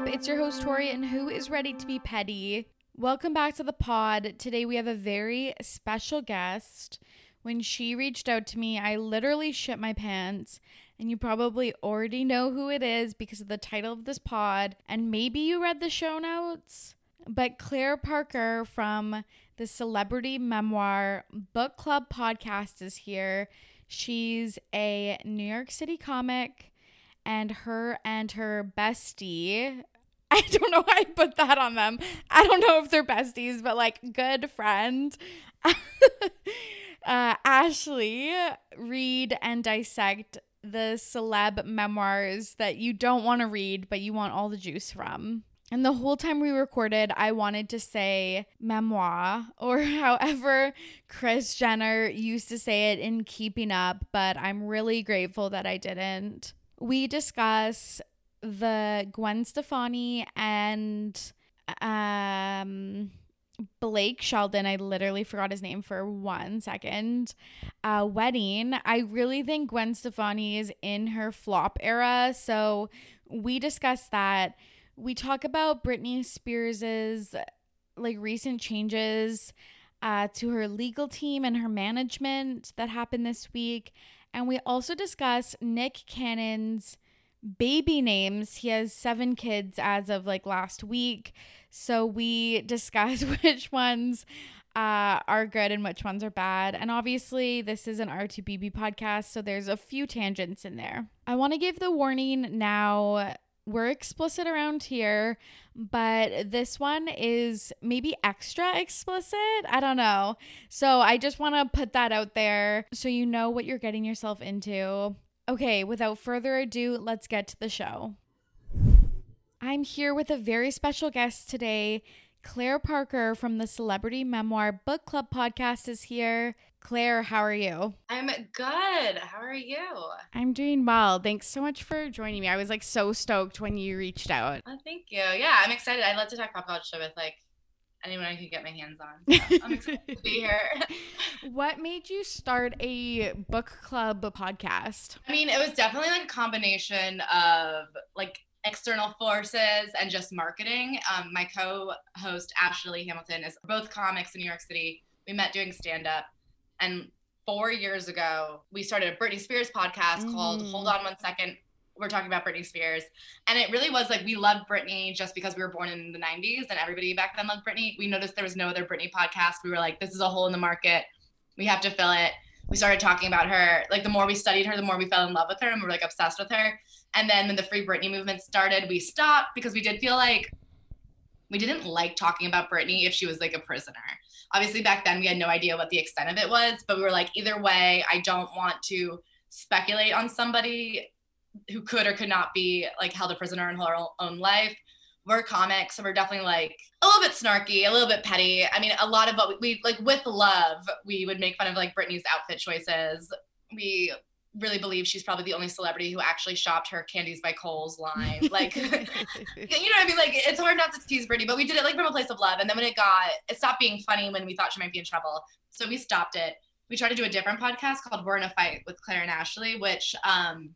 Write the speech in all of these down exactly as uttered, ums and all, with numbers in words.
up? It's your host, Tori, and who is ready to be petty? Welcome back to the pod. Today we have a very special guest. When she reached out to me, I literally shit my pants, and you probably already know who it is because of the title of this pod, and maybe you read the show notes, but Claire Parker from the Celebrity Memoir Book Club podcast is here. She's a New York City comic, and her and her bestie, I don't know why I put that on them. I don't know if they're besties, but like good friend. Uh, Ashley read and dissect the celeb memoirs that you don't want to read, but you want all the juice from. And the whole time we recorded, I wanted to say memoir, or however Kris Jenner used to say it in Keeping Up, but I'm really grateful that I didn't. We discuss the Gwen Stefani and um... Blake Shelton, I literally forgot his name for one second, uh, wedding. I really think Gwen Stefani is in her flop era, so we discuss that. We talk about Britney Spears's like recent changes uh, to her legal team and her management that happened this week, and we also discuss Nick Cannon's baby names. He has seven kids as of like last week, so we discuss which ones uh are good and which ones are bad. And obviously this is an R two B B podcast, so there's a few tangents in there. I want to give the warning now. We're explicit around here, but this one is maybe extra explicit. I don't know, so I just want to put that out there so you know what you're getting yourself into. Okay, without further ado, let's get to the show. I'm here with a very special guest today. Claire Parker from the Celebrity Memoir Book Club podcast is here. Claire, how are you? I'm good. How are you? I'm doing well. Thanks so much for joining me. I was like so stoked when you reached out. Oh, thank you. Yeah, I'm excited. I love to talk pop culture with like anyone I could get my hands on. So I'm excited to be here. What made you start a book club podcast? I mean, it was definitely like a combination of like external forces and just marketing. Um, my co-host Ashley Hamilton is both comics in New York City. We met doing stand-up, and four years ago, we started a Britney Spears podcast mm. called Hold On One Second. We're talking about Britney Spears, and it really was like we loved Britney just because we were born in the nineties and everybody back then loved Britney. We noticed there was no other Britney podcast. We were like, this is a hole in the market. We have to fill it. We started talking about her. Like the more we studied her, the more we fell in love with her and we were like obsessed with her. And then when the Free Britney movement started, we stopped because we did feel like we didn't like talking about Britney if she was like a prisoner. Obviously back then we had no idea what the extent of it was, but we were like, either way, I don't want to speculate on somebody who could or could not be like held a prisoner in her own life. We're comics, so we're definitely like a little bit snarky, a little bit petty. I mean, a lot of what we, we like with love, we would make fun of like Britney's outfit choices. We really believe she's probably the only celebrity who actually shopped her Candies by Kohl's line. Like, you know what I mean? Like, it's hard not to tease Britney, but we did it like from a place of love. And then when it got, it stopped being funny when we thought she might be in trouble. So we stopped it. We tried to do a different podcast called We're in a Fight with Claire and Ashley, which, um,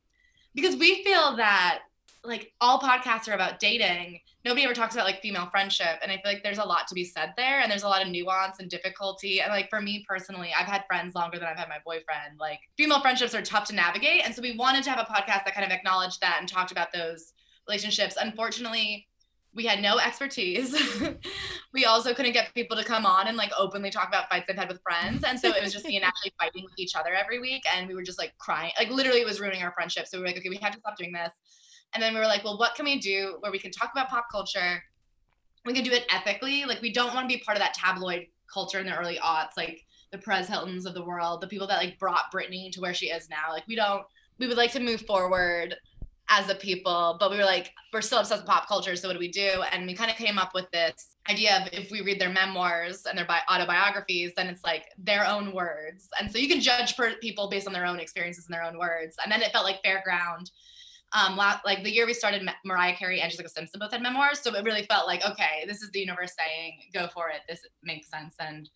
because we feel that like all podcasts are about dating. Nobody ever talks about like female friendship. And I feel like there's a lot to be said there. And there's a lot of nuance and difficulty. And like for me personally, I've had friends longer than I've had my boyfriend. Like female friendships are tough to navigate. And so we wanted to have a podcast that kind of acknowledged that and talked about those relationships. Unfortunately, we had no expertise. We also couldn't get people to come on and like openly talk about fights they've had with friends. And so it was just me and Ashley fighting with each other every week. And we were just like crying, like literally it was ruining our friendship. So we were like, okay, we have to stop doing this. And then we were like, well, what can we do where we can talk about pop culture? We can do it ethically. Like we don't want to be part of that tabloid culture in the early aughts, like the Perez Hiltons of the world, the people that like brought Britney to where she is now. Like we don't, we would like to move forward as a people, but we were like, we're still obsessed with pop culture, so what do we do? And we kind of came up with this idea of if we read their memoirs and their bi- autobiographies, then it's like their own words. And so you can judge per- people based on their own experiences and their own words. And then it felt like fair ground. Um, la- like the year we started, Ma- Mariah Carey and Jessica Simpson both had memoirs, so it really felt like, okay, this is the universe saying, go for it, this makes sense. And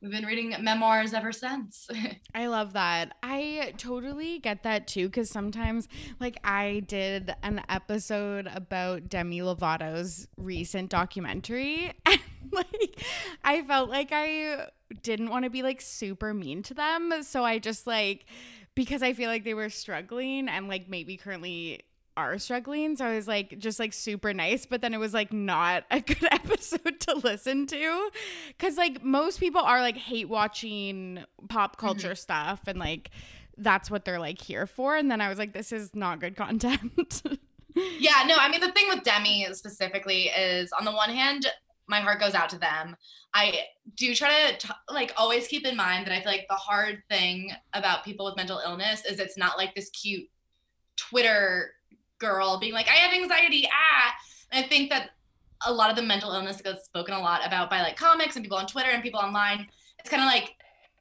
we've been reading memoirs ever since. I love that. I totally get that too, because sometimes, like, I did an episode about Demi Lovato's recent documentary, and like I felt like I didn't want to be like super mean to them, so I just like, because I feel like they were struggling and like maybe currently are struggling, so I was like just like super nice, but then it was like not a good episode to listen to, because like most people are like hate watching pop culture mm-hmm. stuff, and like that's what they're like here for, and then I was like, this is not good content. Yeah, no, I mean the thing with Demi specifically is, on the one hand, my heart goes out to them. I do try to t- like always keep in mind that I feel like the hard thing about people with mental illness is it's not like this cute Twitter girl being like, I have anxiety, ah. And I think that a lot of the mental illness gets spoken a lot about by like comics and people on Twitter and people online. It's kind of like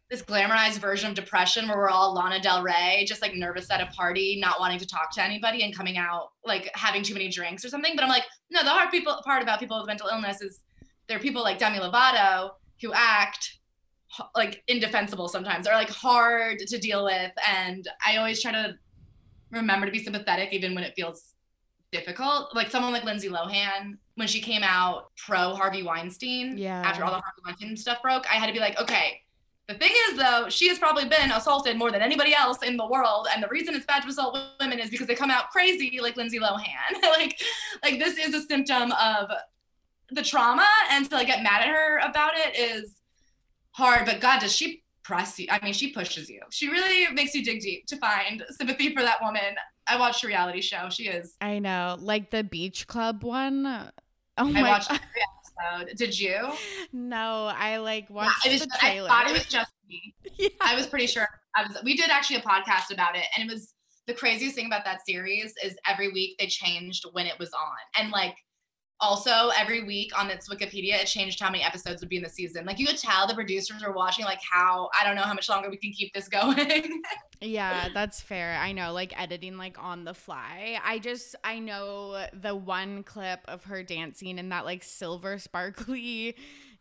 this glamorized version of depression where we're all Lana Del Rey, just like nervous at a party, not wanting to talk to anybody and coming out like having too many drinks or something. But I'm like, no, the hard people part about people with mental illness is there are people like Demi Lovato who act like indefensible sometimes, or like hard to deal with. And I always try to remember to be sympathetic even when it feels difficult. Like someone like Lindsay Lohan, when she came out pro Harvey Weinstein, yeah. after all the Harvey Weinstein stuff broke, I had to be like, okay, the thing is though, she has probably been assaulted more than anybody else in the world, and the reason it's bad to assault women is because they come out crazy like Lindsay Lohan. like like this is a symptom of the trauma, and to like get mad at her about it is hard, but God, does she press you. I mean, she pushes you. She really makes you dig deep to find sympathy for that woman. I watched a reality show. She is. I know. Like the Beach Club one. Oh I my watched God. Every episode. Did you? No, I like watched yeah, it was, the trailer. I thought it was just me. Yeah. I was pretty sure. I was. We did actually a podcast about it, and it was the craziest thing about that series is every week they changed when it was on. And like also every week on its Wikipedia, it changed how many episodes would be in the season. Like you could tell the producers were watching like, how, I don't know how much longer we can keep this going. Yeah, that's fair. I know, like editing like on the fly. I just, I know the one clip of her dancing in that like silver sparkly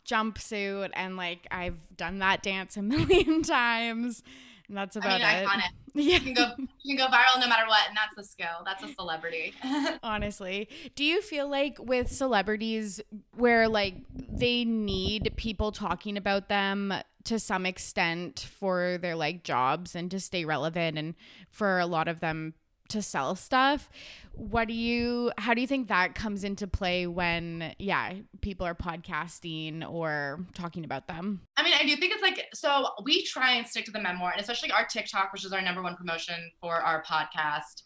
jumpsuit, and like I've done that dance a million times. And that's about I mean, it. Iconic. Yeah. You can go, you can go viral no matter what, and that's a skill. That's a celebrity. Honestly. Do you feel like with celebrities where like they need people talking about them to some extent for their like jobs and to stay relevant, and for a lot of them to sell stuff, what do you, how do you think that comes into play when, yeah, people are podcasting or talking about them? I mean, I do think it's like, so we try and stick to the memoir, and especially our TikTok, which is our number one promotion for our podcast.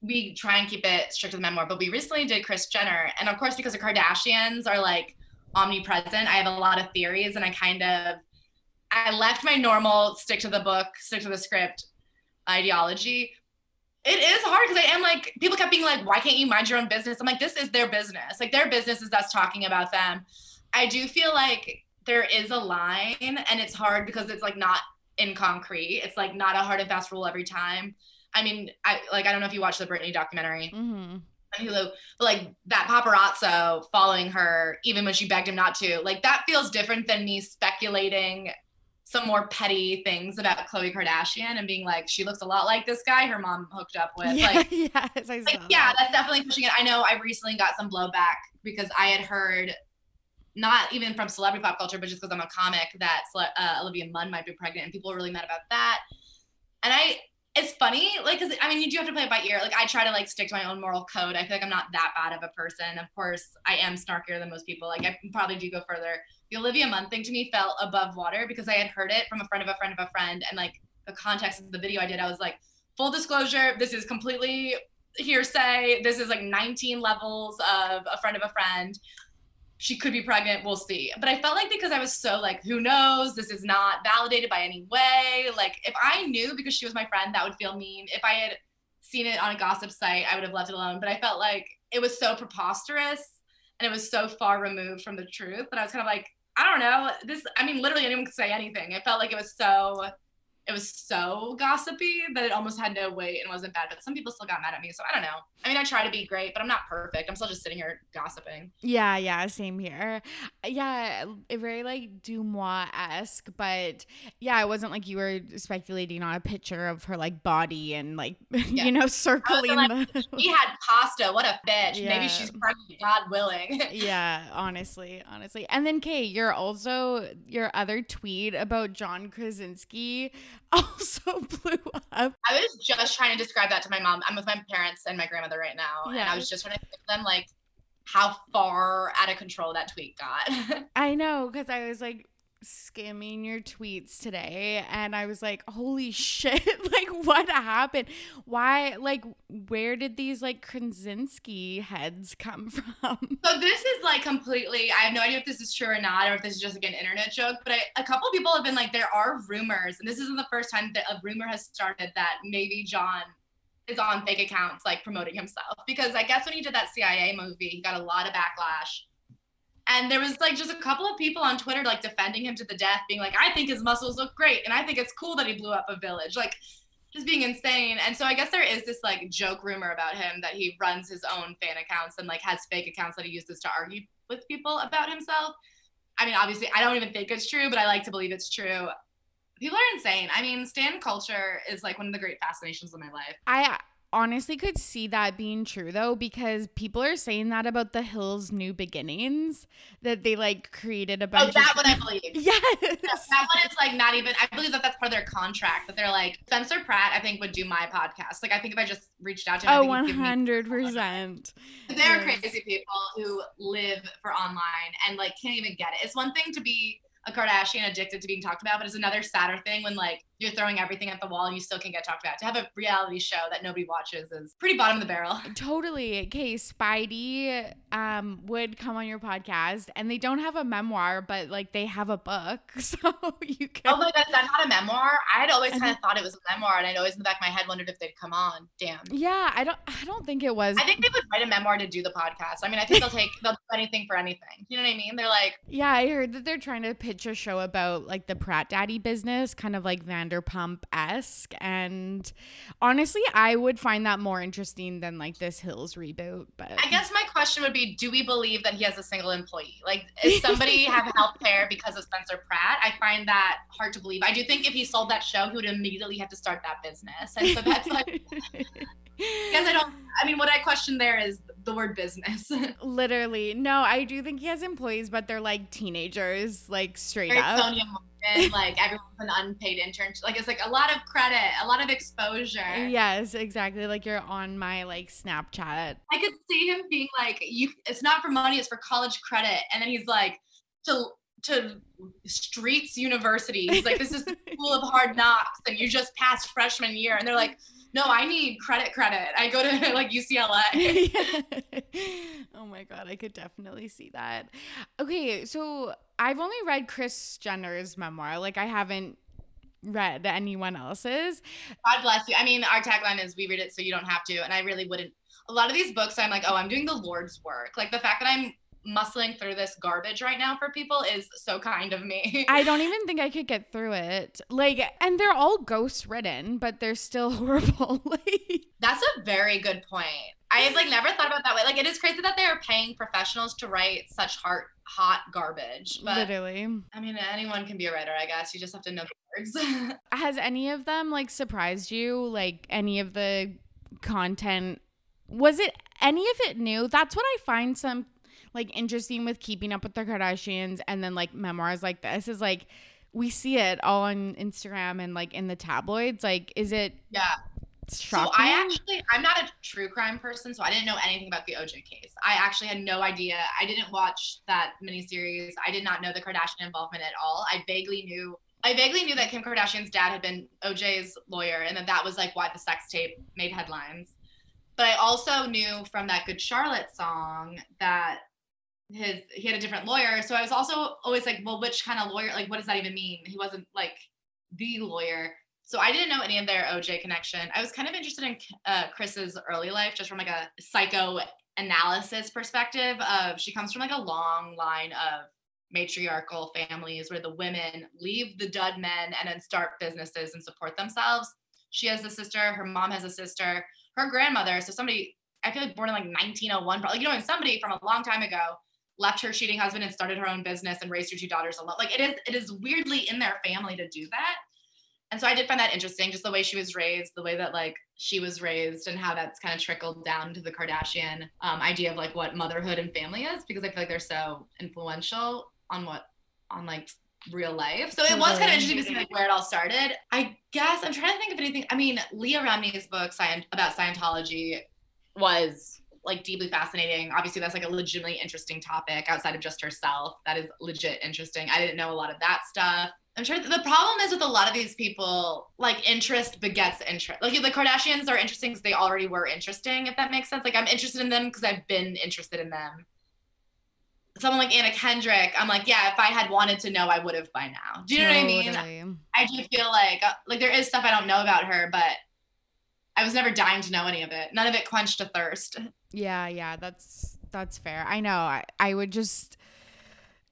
We try and keep it strict to the memoir, but we recently did Kris Jenner. And of course, because the Kardashians are like omnipresent, I have a lot of theories, and I kind of, I left my normal stick to the book, stick to the script ideology. It is hard because I am like, people kept being like, why can't you mind your own business? I'm like, this is their business. Like their business is us talking about them. I do feel like there is a line, and it's hard because it's like not in concrete. It's like not a hard and fast rule every time. I mean, I like, I don't know if you watched the Britney documentary mm-hmm. on Hulu, but like that paparazzo following her, even when she begged him not to, like that feels different than me speculating some more petty things about Khloe Kardashian and being like, she looks a lot like this guy her mom hooked up with. Yeah, like, yes, I saw like that. Yeah, that's definitely pushing it. I know I recently got some blowback because I had heard, not even from celebrity pop culture, but just because I'm a comic, that uh, Olivia Munn might be pregnant, and people were really mad about that. And I, it's funny, like, cause I mean, you do have to play it by ear. Like I try to like stick to my own moral code. I feel like I'm not that bad of a person. Of course I am snarkier than most people. Like I probably do go further. The Olivia Munn thing to me fell above water because I had heard it from a friend of a friend of a friend, and like the context of the video I did, I was like, full disclosure, this is completely hearsay. This is like nineteen levels of a friend of a friend. She could be pregnant, we'll see. But I felt like because I was so like, who knows, this is not validated by any way. Like if I knew because she was my friend, that would feel mean. If I had seen it on a gossip site, I would have left it alone. But I felt like it was so preposterous, and it was so far removed from the truth that I was kind of like, I don't know. This, I mean, literally anyone could say anything. It felt like it was so it was so gossipy that it almost had no weight and wasn't bad, but some people still got mad at me, so I don't know. I mean, I try to be great, but I'm not perfect. I'm still just sitting here gossiping. Yeah, yeah, same here. Yeah, it very, like, Dumois-esque, but, yeah, it wasn't like you were speculating on a picture of her, like, body and, like, yeah. you know, circling like, the... She had pasta. What a bitch. Yeah. Maybe she's pregnant, God willing. Yeah, honestly, honestly. And then, Kay, you're also, your other tweet about John Krasinski also blew up. I was just trying to describe that to my mom. I'm with my parents and my grandmother right now. Yes. And I was just trying to give them like how far out of control that tweet got. I know, because I was like skimming your tweets today and I was like, holy shit, like what happened? Why, like, where did these like Krasinski heads come from? So this is like completely, I have no idea if this is true or not, or if this is just like an internet joke, but I, a couple of people have been like, there are rumors, and this isn't the first time that a rumor has started that maybe John is on fake accounts like promoting himself, because I guess when he did that C I A movie, he got a lot of backlash. And there was, like, just a couple of people on Twitter, like, defending him to the death, being like, I think his muscles look great, and I think it's cool that he blew up a village. Like, just being insane. And so I guess there is this, like, joke rumor about him that he runs his own fan accounts and, like, has fake accounts that he uses to argue with people about himself. I mean, obviously, I don't even think it's true, but I like to believe it's true. People are insane. I mean, stan culture is, like, one of the great fascinations of my life. I... honestly could see that being true though, because people are saying that about The Hills' New Beginnings, that they like created a bunch. Oh, that of- one I believe. Yes. That, that one is like not even, I believe that that's part of their contract, that they're like, Spencer Pratt, I think would do my podcast. Like, I think if I just reached out to him. Oh, I think one hundred percent. They're yes. crazy people who live for online and like can't even get it. It's one thing to be a Kardashian addicted to being talked about, but it's another sadder thing when like you're throwing everything at the wall and you still can get talked about. To have a reality show that nobody watches is pretty bottom of the barrel. Totally. Okay, Spidey um would come on your podcast, and they don't have a memoir, but like they have a book, so you can. Oh my God, is that not a memoir? I had always kind of thought it was a memoir, and I'd always in the back of my head wondered if they'd come on. Damn. Yeah, I don't. I don't think it was. I think they would write a memoir to do the podcast. I mean, I think they'll take they'll do anything for anything. You know what I mean? They're like. Yeah, I heard that they're trying to pitch a show about like the Pratt Daddy business, kind of like Vanderpump-esque, and honestly I would find that more interesting than like this Hills reboot. But I guess my question would be, do we believe that he has a single employee? Like, is somebody have health care because of Spencer Pratt? I find that hard to believe. I do think if he sold that show he would immediately have to start that business, and so that's like because I don't I mean what I question there is the word business. Literally. No, I do think he has employees, but they're like teenagers, like straight Very up. Sonia Morgan, like everyone's an unpaid intern. Like it's like a lot of credit, a lot of exposure. Yes, exactly. Like you're on my like Snapchat. I could see him being like, "You, it's not for money, it's for college credit." And then he's like, to to Streets University. He's like, this is the school of hard knocks and you just passed freshman year. And they're like, no, I need credit, credit. I go to like U C L A. Oh my God, I could definitely see that. Okay, so I've only read Kris Jenner's memoir. Like I haven't read anyone else's. God bless you. I mean, our tagline is we read it so you don't have to. And I really wouldn't. A lot of these books, I'm like, oh, I'm doing the Lord's work. Like the fact that I'm muscling through this garbage right now for people is so kind of me. I don't even think I could get through it. Like, and they're all ghost written, but they're still horrible. That's a very good point. I have like never thought about it that way. Like, it is crazy that they are paying professionals to write such heart hot garbage. But, literally. I mean, anyone can be a writer, I guess. You just have to know the words. Has any of them like surprised you? Like any of the content? Was it any of it new? That's what I find some like interesting with Keeping Up with the Kardashians and then like memoirs like this is like we see it all on Instagram and like in the tabloids. Like, is it yeah shocking? So I actually I'm not a true crime person, so I didn't know anything about the O J case. I actually had no idea. I didn't watch that miniseries. I did not know the Kardashian involvement at all. I vaguely knew I vaguely knew that Kim Kardashian's dad had been O J's lawyer and that that was like why the sex tape made headlines. But I also knew from that Good Charlotte song that his he had a different lawyer, so I was also always like, well, which kind of lawyer? Like, what does that even mean? He wasn't like the lawyer, so I didn't know any of their O J connection. I was kind of interested in uh Chris's early life, just from like a psychoanalysis perspective. Of she comes from like a long line of matriarchal families where the women leave the dud men and then start businesses and support themselves. She has a sister, her mom has a sister, her grandmother. So somebody, I feel like born in like nineteen oh one, probably, you know, and somebody from a long time ago left her cheating husband and started her own business and raised her two daughters alone. Like it is, it is weirdly in their family to do that. And so I did find that interesting, just the way she was raised, the way that like she was raised and how that's kind of trickled down to the Kardashian um, idea of like what motherhood and family is, because I feel like they're so influential on what, on like real life. So it was kind of interesting to see like where it all started. I guess I'm trying to think of anything. I mean, Leah Remini's book Scient- about Scientology was like deeply fascinating. Obviously that's like a legitimately interesting topic outside of just herself. That is legit interesting. I didn't know a lot of that stuff. I'm sure the problem is with a lot of these people, like interest begets interest. Like the Kardashians are interesting because they already were interesting, if that makes sense. Like I'm interested in them because I've been interested in them. Someone like Anna Kendrick, I'm like, yeah, if I had wanted to know, I would have by now. Do you know totally. What I mean? I do feel like, like there is stuff I don't know about her, but I was never dying to know any of it. None of it quenched a thirst. Yeah, yeah, that's that's fair. I know. I, I would just,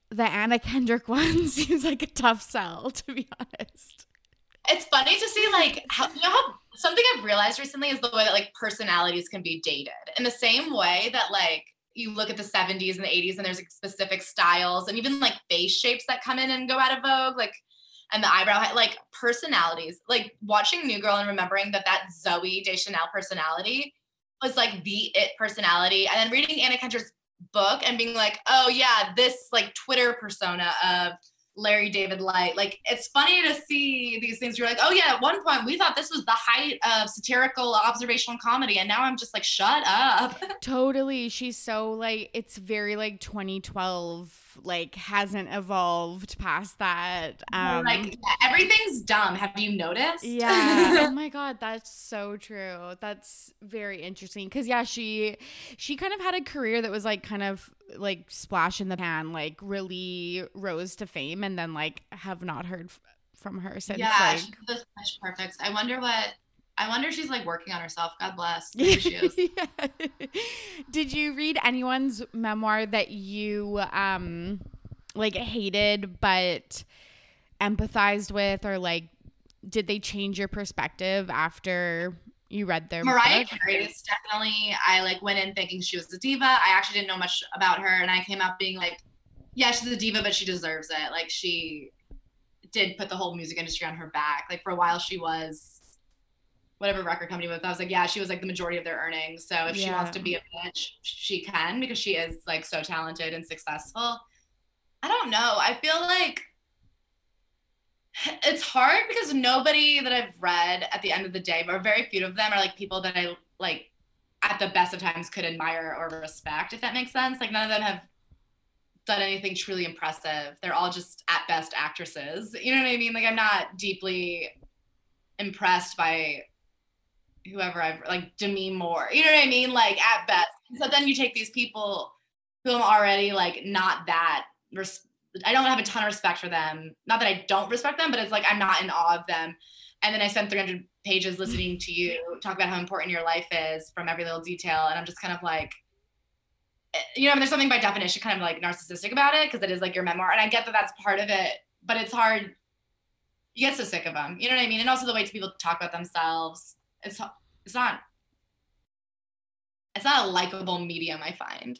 the Anna Kendrick one seems like a tough sell, to be honest. It's funny to see like, how, you know how, something I've realized recently is the way that like personalities can be dated. In the same way that like, you look at the seventies and the eighties and there's like specific styles and even like face shapes that come in and go out of vogue, like, and the eyebrow, like personalities, like watching New Girl and remembering that that Zooey Deschanel personality was like the it personality. And then reading Anna Kendrick's book and being like, oh yeah, this like Twitter persona of Larry David Light. Like, it's funny to see these things. You're like, oh yeah, at one point we thought this was the height of satirical observational comedy. And now I'm just like, shut up. Totally. She's so like, it's very like twenty twelve, like hasn't evolved past that. Um, like everything's dumb. Have you noticed? Yeah. Oh my God. That's so true. That's very interesting. Cause yeah, she, she kind of had a career that was like kind of like splash in the pan, like really rose to fame and then like have not heard f- from her since. Yeah, like... she's the Pitch Perfect. I wonder what I wonder she's like working on herself. God bless. She is. Yeah. Did you read anyone's memoir that you um like hated but empathized with, or like did they change your perspective after you read their Mariah book? Carey is definitely, I like went in thinking she was a diva. I actually didn't know much about her. And I came out being like, yeah, she's a diva, but she deserves it. Like she did put the whole music industry on her back. Like for a while she was whatever record company was, I was like, yeah, she was like the majority of their earnings. So if yeah. she wants to be a bitch, she can, because she is like so talented and successful. I don't know. I feel like it's hard because nobody that I've read at the end of the day, or very few of them, are like people that I like at the best of times could admire or respect, if that makes sense. Like none of them have done anything truly impressive. They're all just at best actresses. You know what I mean? Like I'm not deeply impressed by whoever I've, like Demi Moore, you know what I mean? Like at best. So then you take these people who I'm already like not that res- I don't have a ton of respect for them. Not that I don't respect them, but it's like I'm not in awe of them. And then I spent three hundred pages listening to you talk about how important your life is from every little detail. And I'm just kind of like, you know, I mean, there's something by definition kind of like narcissistic about it because it is like your memoir. And I get that that's part of it, but it's hard. You get so sick of them. You know what I mean? And also the way people talk about themselves. It's it's not, it's not a likable medium, I find.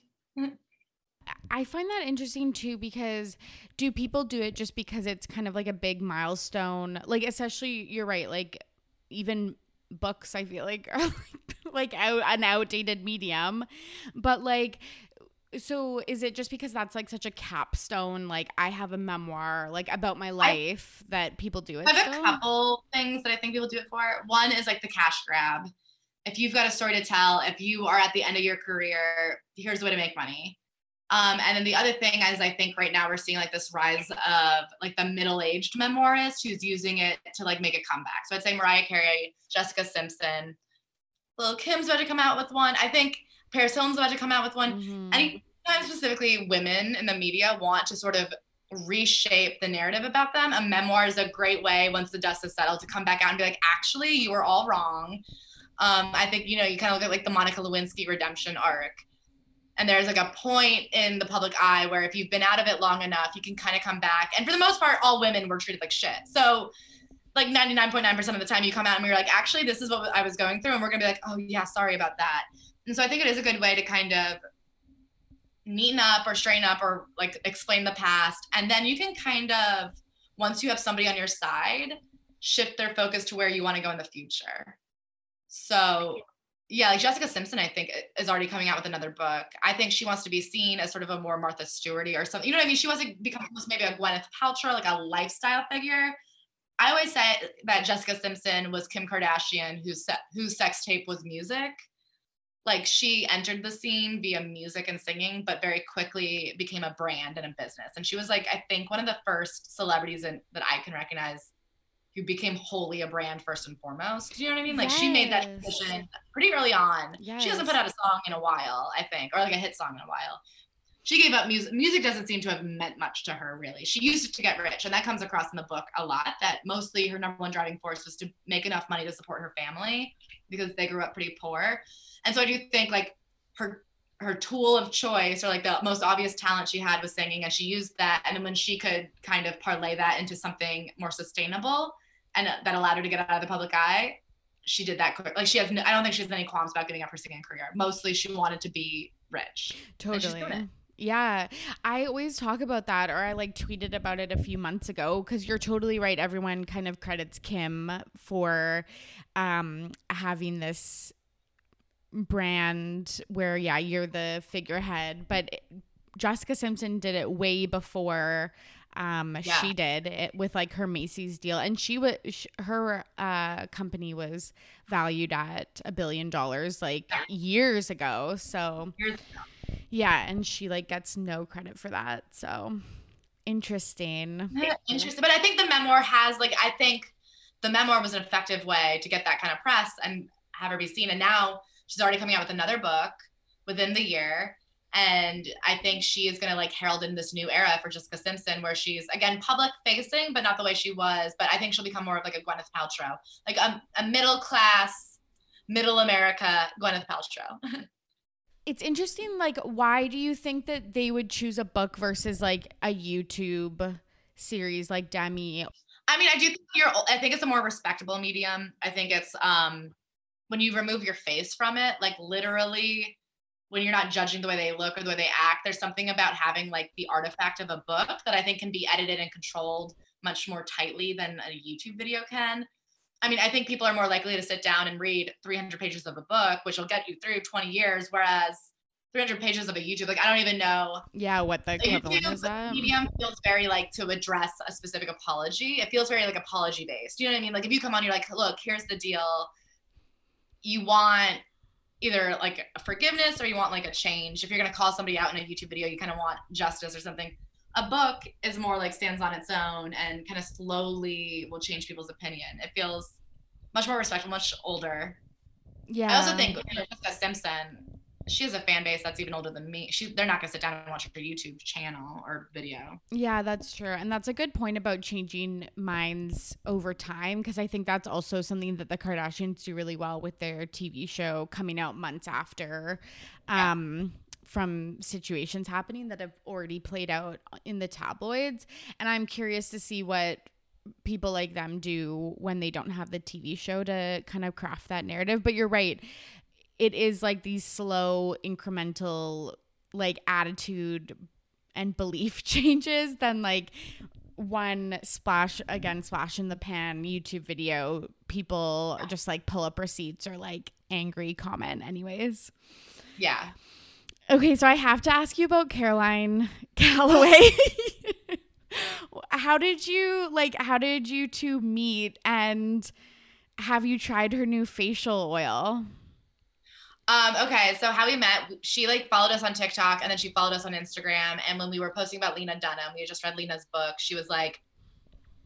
I find that interesting too, because do people do it just because it's kind of like a big milestone? Like, especially, you're right, like even books I feel like are like, like out, an outdated medium. But like, so is it just because that's like such a capstone, like I have a memoir like about my life, I, that people do it? I have still? a couple things that I think people do it for. One is like the cash grab. If you've got a story to tell, if you are at the end of your career, here's the way to make money. Um, and then the other thing is, I think right now we're seeing like this rise of like the middle-aged memoirist who's using it to like make a comeback. So I'd say Mariah Carey, Jessica Simpson, Lil Kim's about to come out with one. I think Paris Hilton's about to come out with one. Mm-hmm. And sometimes specifically women in the media want to sort of reshape the narrative about them. A memoir is a great way, once the dust is settled, to come back out and be like, actually, you were all wrong. Um, I think, you know, you kind of look at like the Monica Lewinsky redemption arc. And there's like a point in the public eye where if you've been out of it long enough, you can kind of come back. And for the most part, all women were treated like shit. So like ninety-nine point nine percent of the time you come out and we're like, actually, this is what I was going through. And we're gonna be like, oh yeah, sorry about that. And so I think it is a good way to kind of neaten up or straighten up or like explain the past. And then you can kind of, once you have somebody on your side, shift their focus to where you want to go in the future. So yeah, like Jessica Simpson, I think, is already coming out with another book. I think she wants to be seen as sort of a more Martha Stewarty or something. You know what I mean? She wants to become maybe a Gwyneth Paltrow, like a lifestyle figure. I always say that Jessica Simpson was Kim Kardashian, whose se- whose sex tape was music. Like she entered the scene via music and singing, but very quickly became a brand and a business. And she was like, I think one of the first celebrities in, that I can recognize who became wholly a brand first and foremost. Do you know what I mean? Like yes. She made that decision pretty early on. Yes. She hasn't put out a song in a while, I think, or like a hit song in a while. She gave up music. Music doesn't seem to have meant much to her, really. She used it to get rich, and that comes across in the book a lot, that mostly her number one driving force was to make enough money to support her family because they grew up pretty poor. And so I do think like her her tool of choice, or like the most obvious talent she had, was singing, and she used that. And then when she could kind of parlay that into something more sustainable and that allowed her to get out of the public eye, she did that quick. Like she has, no, I don't think she has any qualms about giving up her singing career. Mostly she wanted to be rich. Totally. Yeah. I always talk about that, or I like tweeted about it a few months ago, because you're totally right. Everyone kind of credits Kim for um, having this brand where, yeah, you're the figurehead, but it, Jessica Simpson did it way before um, yeah. she did it with like her Macy's deal. And she was, her uh, company was valued at a billion dollars like yeah. years ago. So years ago. Yeah, and she like gets no credit for that. So interesting. Interesting. But I think the memoir has like, I think the memoir was an effective way to get that kind of press and have her be seen. And now she's already coming out with another book within the year. And I think she is going to like herald in this new era for Jessica Simpson, where she's again public facing, but not the way she was. But I think she'll become more of like a Gwyneth Paltrow, like a, a middle class, middle America Gwyneth Paltrow. It's interesting, like, why do you think that they would choose a book versus, like, a YouTube series like Demi? I mean, I do think you're, I think it's a more respectable medium. I think it's, um, when you remove your face from it, like, literally, when you're not judging the way they look or the way they act, there's something about having, like, the artifact of a book that I think can be edited and controlled much more tightly than a YouTube video can. I mean, I think people are more likely to sit down and read three hundred pages of a book, which will get you through twenty years, whereas three hundred pages of a YouTube, like, I don't even know. Yeah, what the equivalent is that? Medium feels very, like, to address a specific apology. It feels very, like, apology-based. You know what I mean? Like, if you come on, you're like, look, here's the deal. You want either, like, a forgiveness or you want, like, a change. If you're going to call somebody out in a YouTube video, you kind of want justice or something. A book is more like stands on its own and kind of slowly will change people's opinion. It feels much more respectful, much older. Yeah. I also think you know, Jessica Simpson, she has a fan base that's even older than me. She, they're not going to sit down and watch her YouTube channel or video. Yeah, that's true. And that's a good point about changing minds over time, because I think that's also something that the Kardashians do really well with their T V show coming out months after. Um, yeah. From situations happening that have already played out in the tabloids. And I'm curious to see what people like them do when they don't have the T V show to kind of craft that narrative. But you're right. It is like these slow, incremental, like attitude and belief changes than like one splash, again, splash in the pan YouTube video. People just like pull up receipts or like angry comment anyways. Yeah. Okay, so I have to ask you about Caroline Calloway. How did you like how did you two meet, and have you tried her new facial oil? Um, okay, so how we met, she like followed us on TikTok, and then she followed us on Instagram, and when we were posting about Lena Dunham, we had just read Lena's book, she was like,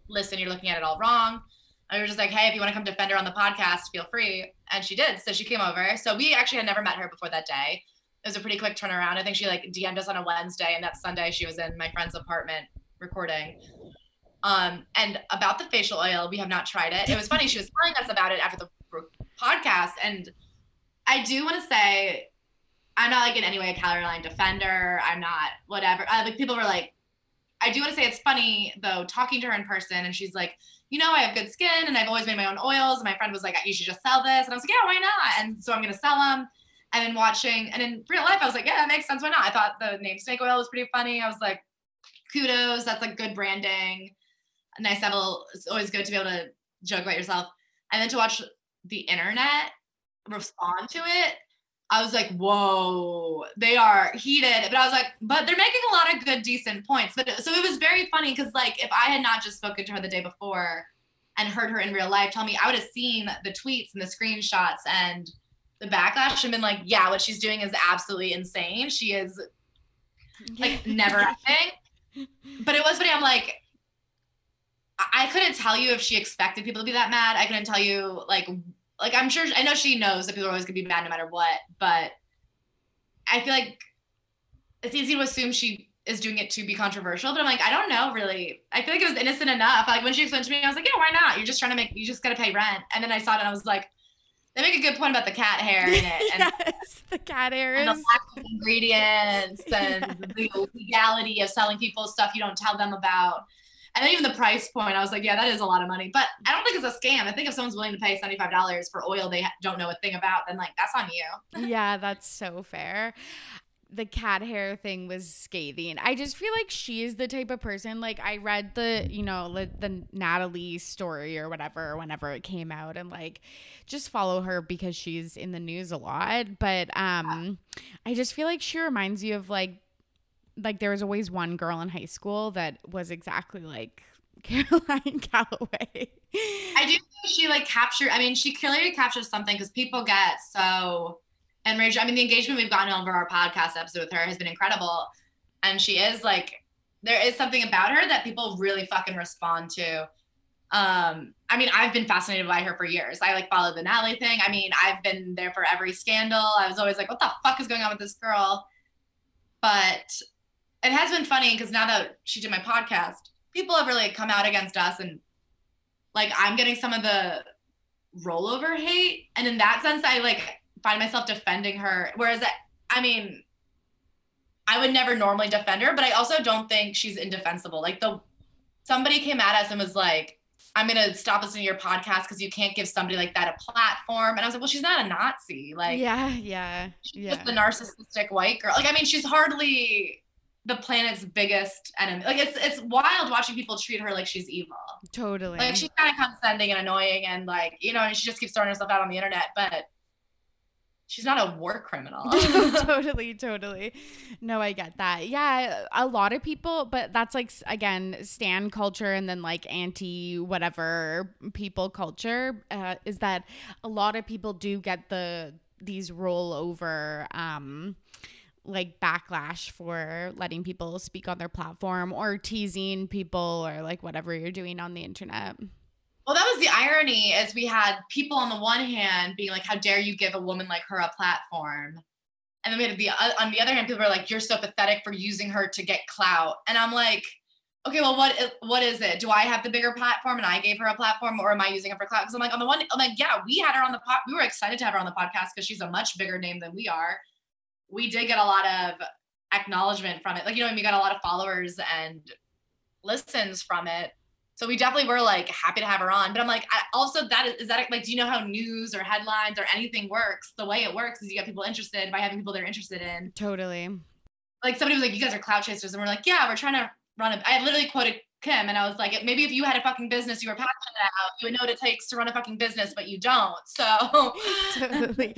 listen, you're looking at it all wrong. And we were just like, hey, if you want to come defend her on the podcast, feel free. And she did, so she came over. So we actually had never met her before that day. It was a pretty quick turnaround. I think she like D M'd us on a Wednesday, and that Sunday she was in my friend's apartment recording. Um, and about the facial oil, we have not tried it. It was funny. She was telling us about it after the podcast. And I do want to say I'm not like in any way a Caroline defender. I'm not whatever. I, like people were like, I do want to say it's funny though, talking to her in person, and she's like, you know, I have good skin and I've always made my own oils. And my friend was like, you should just sell this. And I was like, yeah, why not? And so I'm going to sell them. And then watching, and in real life, I was like, yeah, that makes sense. Why not? I thought the name snake oil was pretty funny. I was like, kudos. That's like good branding. Nice to have a little, it's always good to be able to joke about yourself. And then to watch the internet respond to it, I was like, whoa, they are heated. But I was like, but they're making a lot of good, decent points. But so it was very funny because like if I had not just spoken to her the day before and heard her in real life tell me, I would have seen the tweets and the screenshots and the backlash and been like, yeah, what she's doing is absolutely insane. She is like never ending. But it was funny. I'm like, I couldn't tell you if she expected people to be that mad. I couldn't tell you like Like, I'm sure, I know she knows that people are always going to be mad no matter what, but I feel like it's easy to assume she is doing it to be controversial, but I'm like, I don't know, really. I feel like it was innocent enough. Like, when she explained to me, I was like, yeah, why not? You're just trying to make, you just got to pay rent. And then I saw it and I was like, they make a good point about the cat hair in it. And yes, the cat hair. And the lack of ingredients and yes. the legality of selling people stuff you don't tell them about. And then even the price point, I was like, yeah, that is a lot of money. But I don't think it's a scam. I think if someone's willing to pay seventy-five dollars for oil they don't know a thing about, then, like, that's on you. Yeah, that's so fair. The cat hair thing was scathing. I just feel like she is the type of person, like, I read the, you know, the Natalie story or whatever, whenever it came out, and, like, just follow her because she's in the news a lot. But um, yeah. I just feel like she reminds you of, like, like there was always one girl in high school that was exactly like Caroline Calloway. I do think she like captured, I mean, she clearly captured something because people get so enraged. I mean, the engagement we've gotten over our podcast episode with her has been incredible. And she is like, there is something about her that people really fucking respond to. Um, I mean, I've been fascinated by her for years. I like followed the Natalie thing. I mean, I've been there for every scandal. I was always like, what the fuck is going on with this girl? But it has been funny because now that she did my podcast, people have really come out against us, and like I'm getting some of the rollover hate, and in that sense, I like find myself defending her. Whereas, I, I mean, I would never normally defend her, but I also don't think she's indefensible. Like the somebody came at us and was like, "I'm gonna stop listening to your podcast because you can't give somebody like that a platform." And I was like, "Well, she's not a Nazi. Like, yeah, yeah, she's yeah. just the narcissistic white girl. Like, I mean, she's hardly." The planet's biggest enemy. Like it's it's wild watching people treat her like she's evil. Totally. Like she's kind of condescending and annoying, and like, you know, and she just keeps throwing herself out on the internet, but she's not a war criminal. Totally, totally. No, I get that. Yeah, a lot of people, but that's like, again, stan culture and then like anti whatever people culture uh, is that a lot of people do get the these rollover um like backlash for letting people speak on their platform or teasing people or like whatever you're doing on the internet. Well, that was the irony, is we had people on the one hand being like, how dare you give a woman like her a platform? And then we had the, on the other hand, people were like, you're so pathetic for using her to get clout. And I'm like, okay, well, what, what is it? Do I have the bigger platform and I gave her a platform, or am I using it for clout? Because I'm like, on the one, I'm like, yeah, we had her on the pod. We were excited to have her on the podcast because she's a much bigger name than we are. We did get a lot of acknowledgement from it. Like, you know, I mean, we got a lot of followers and listens from it. So we definitely were like happy to have her on. But I'm like, I also that is, is that like, do you know how news or headlines or anything works? The way it works is you get people interested by having people they're interested in. Totally. Like somebody was like, you guys are clout chasers. And we're like, yeah, we're trying to run a, I literally quoted Kim and I was like, maybe if you had a fucking business you were passionate about, you would know what it takes to run a fucking business, but you don't. So totally.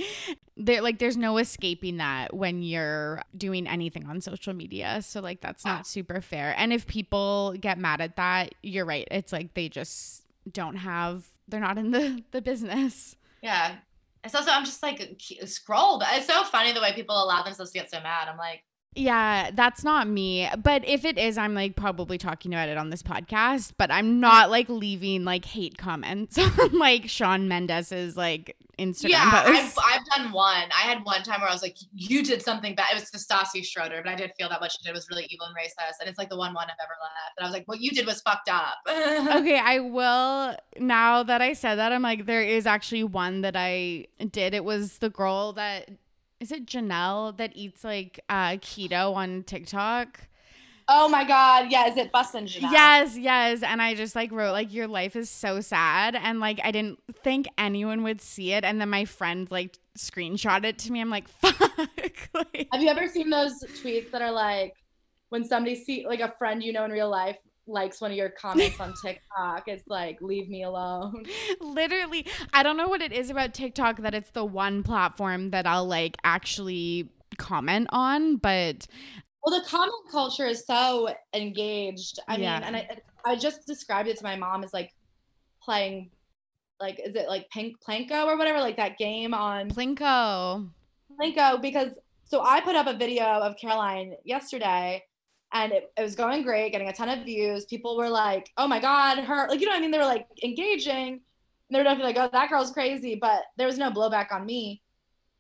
There, like, there's no escaping that when you're doing anything on social media. So like, that's yeah. not super fair. And if people get mad at that, you're right. It's like, they just don't have, they're not in the, the business. Yeah. It's also, I'm just like scrolled. It's so funny the way people allow themselves to get so mad. I'm like, yeah, that's not me. But if it is, I'm like probably talking about it on this podcast, but I'm not like leaving like hate comments on like Shawn Mendes's like Instagram yeah, posts. I've, I've done one. I had one time where I was like, you did something bad. It was to Stassi Schroeder, but I did feel that what she did was really evil and racist. And it's like the one one I've ever left. And I was like, what you did was fucked up. Okay, I will. Now that I said that, I'm like, there is actually one that I did. It was the girl that Is it Janelle that eats like uh, keto on TikTok? Oh my God. Yeah. Is it Bustin' Janelle? Yes. Yes. And I just like wrote like, your life is so sad. And like, I didn't think anyone would see it. And then my friend like screenshot it to me. I'm like, fuck. Like, have you ever seen those tweets that are like when somebody see like a friend, you know, in real life, likes one of your comments on TikTok? It's like, leave me alone. Literally. I don't know what it is about TikTok that it's the one platform that I'll like actually comment on, but well, the comment culture is so engaged. I yeah. mean, and I I just described it to my mom as like playing, like, is it like Pink Planko or whatever? Like that game on Plinko. Plinko, because so I put up a video of Caroline yesterday and it, it was going great, getting a ton of views. People were like, oh my God, her, like, you know what I mean? They were like engaging. And they were definitely like, oh, that girl's crazy. But there was no blowback on me.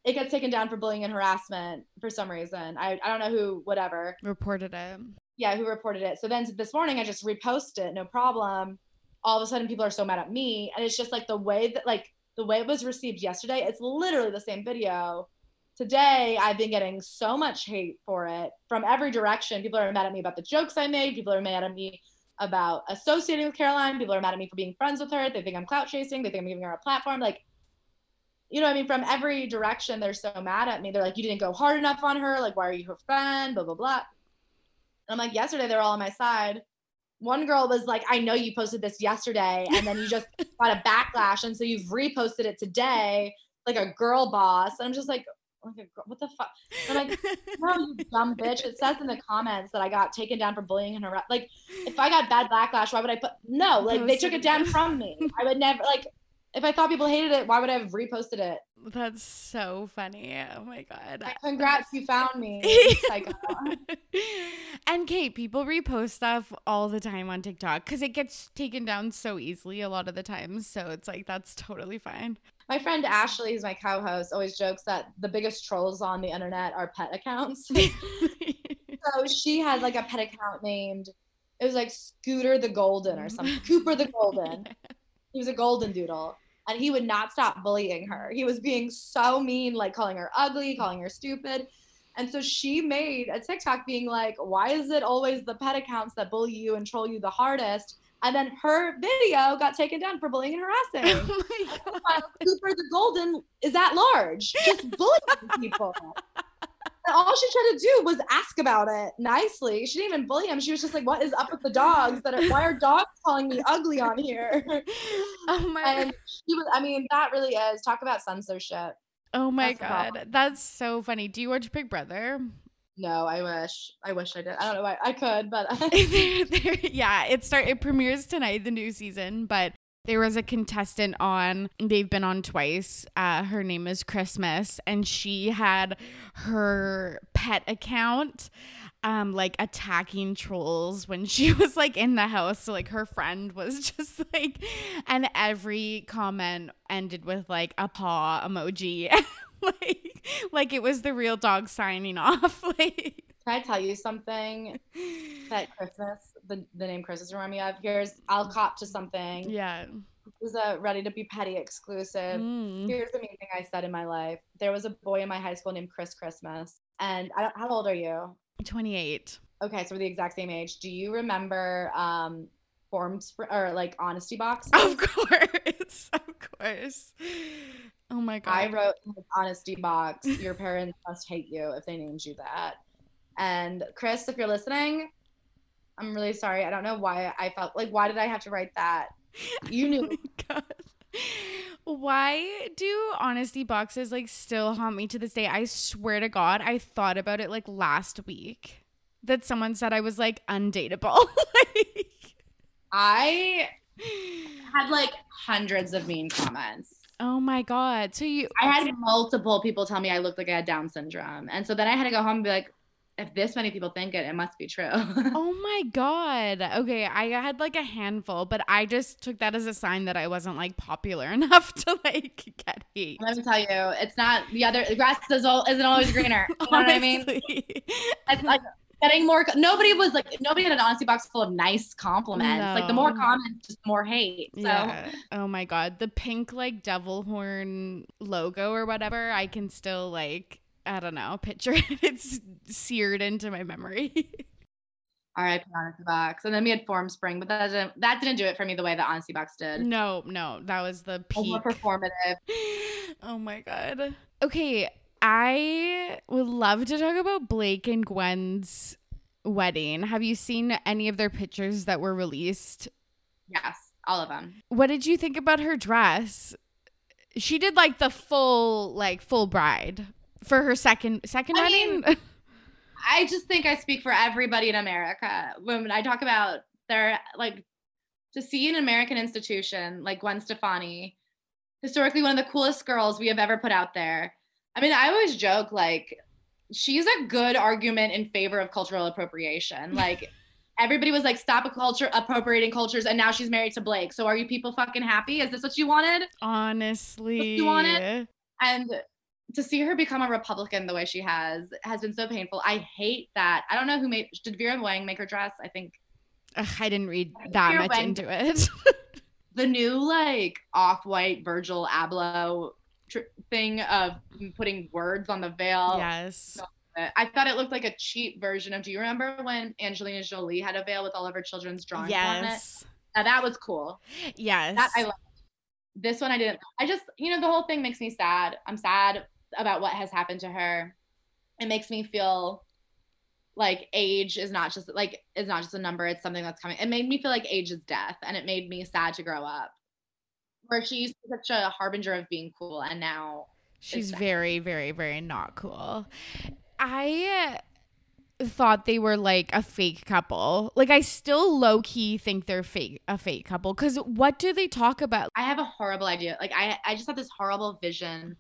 It gets taken down for bullying and harassment for some reason. I, I don't know who, whatever. Reported it. Yeah, who reported it. So then this morning I just reposted it, no problem. All of a sudden people are so mad at me. And it's just like the way that like the way it was received yesterday, it's literally the same video. Today I've been getting so much hate for it from every direction. People are mad at me about the jokes I made. People are mad at me about associating with Caroline. People are mad at me for being friends with her. They think I'm clout chasing. They think I'm giving her a platform. Like, you know what I mean? From every direction, they're so mad at me. They're like, you didn't go hard enough on her. Like, why are you her friend? Blah, blah, blah. And I'm like, yesterday, they were all on my side. One girl was like, I know you posted this yesterday, and then you just got a backlash, and so you've reposted it today, like a girl boss. And I'm just like, like a girl, what the fuck? And I'm like, no, you dumb bitch. It says in the comments that I got taken down for bullying and harassment. Like, if I got bad backlash, why would I put – no, like, they took it down from me. I would never – like. If I thought people hated it, why would I have reposted it? That's so funny. Oh, my God. Congrats, you found me. Psycho. And, Kate, people repost stuff all the time on TikTok because it gets taken down so easily a lot of the time. So it's like, that's totally fine. My friend Ashley, who's my co-host, always jokes that the biggest trolls on the internet are pet accounts. So she had, like, a pet account named, it was, like, Scooter the Golden or something. Cooper the Golden. Yeah. He was a golden doodle, and he would not stop bullying her. He was being so mean, like calling her ugly, calling her stupid. And so she made a TikTok being like, why is it always the pet accounts that bully you and troll you the hardest? And then her video got taken down for bullying and harassing. Oh my God. While Cooper the Golden is at large, just bullying people. And all she tried to do was ask about it nicely. She didn't even bully him. She was just like, what is up with the dogs? That are, why are dogs calling me ugly on here? Oh my and she was, I mean, that really is. Talk about censorship. Oh my That's God. That's so funny. Do you watch Big Brother? No, I wish. I wish I did. I don't know why I could, but. they're, they're, yeah, it start. It premieres tonight, the new season, but. There was a contestant on, they've been on twice. Uh, her name is Christmas, and she had her pet account um, like attacking trolls when she was like in the house. So like her friend was just like, and every comment ended with like a paw emoji. like, like it was the real dog signing off. like. Can I tell you something that Christmas, the, the name Christmas remind me of? Here's, I'll cop to something. Yeah. It was a Ready to Be Petty exclusive. Mm. Here's the main thing I said in my life. There was a boy in my high school named Kris Christmas. And I don't, how old are you? twenty-eight. Okay, so we're the exact same age. Do you remember um, forms or like honesty boxes? Of course. Of course. Oh my God. I wrote in the honesty box, your parents must hate you if they named you that. And Kris, if you're listening, I'm really sorry. I don't know why I felt like, why did I have to write that? You knew. Oh my God. Why do honesty boxes like still haunt me to this day? I swear to God, I thought about it like last week that someone said I was like undateable. like, I had like hundreds of mean comments. Oh my God. So you, I had multiple people tell me I looked like I had Down syndrome. And so then I had to go home and be like, if this many people think it, it must be true. Oh, my God. Okay, I had, like, a handful, but I just took that as a sign that I wasn't, like, popular enough to, like, get hate. Let me tell you, it's not – the other – the grass isn't always greener. You know what I mean? It's, like, getting more – nobody was, like – nobody had an honesty box full of nice compliments. No. Like, the more comments, just more hate. So. Yeah. Oh, my God. The pink, like, devil horn logo or whatever, I can still, like – I don't know, picture it. It's seared into my memory. All right, Honesty Box. And then we had Form Spring, but that didn't, that didn't do it for me the way the Honesty Box did. No, no. That was the peak. More performative. Oh, my God. Okay, I would love to talk about Blake and Gwen's wedding. Have you seen any of their pictures that were released? Yes, all of them. What did you think about her dress? She did, like, the full, like, full bride for her second, second I wedding? Mean- I just think I speak for everybody in America when I talk about their, like, to see an American institution like Gwen Stefani, historically one of the coolest girls we have ever put out there. I mean, I always joke, like, she's a good argument in favor of cultural appropriation. Like, everybody was like, stop a culture appropriating cultures, and now she's married to Blake. So are you people fucking happy? Is this what you wanted? Honestly. Is this what you wanted? And to see her become a Republican the way she has has been so painful. I hate that. I don't know who made, did Vera Wang make her dress? I think. Ugh, I didn't read I that Vera much Wang, into it. The new, like, off-white Virgil Abloh tr- thing of putting words on the veil. Yes. I thought it looked like a cheap version of, do you remember when Angelina Jolie had a veil with all of her children's drawings yes. on it? Now that was cool. Yes. That I loved. This one I didn't. I just, you know, the whole thing makes me sad. I'm sad about what has happened to her. It makes me feel like age is not just like is not just a number, it's something that's coming. It made me feel like age is death, and it made me sad to grow up, where she used to be such a harbinger of being cool, and now she's very very very not cool. I thought they were like a fake couple. Like, I still low-key think they're fake a fake couple, because what do they talk about? I have a horrible idea. Like, I I just had this horrible vision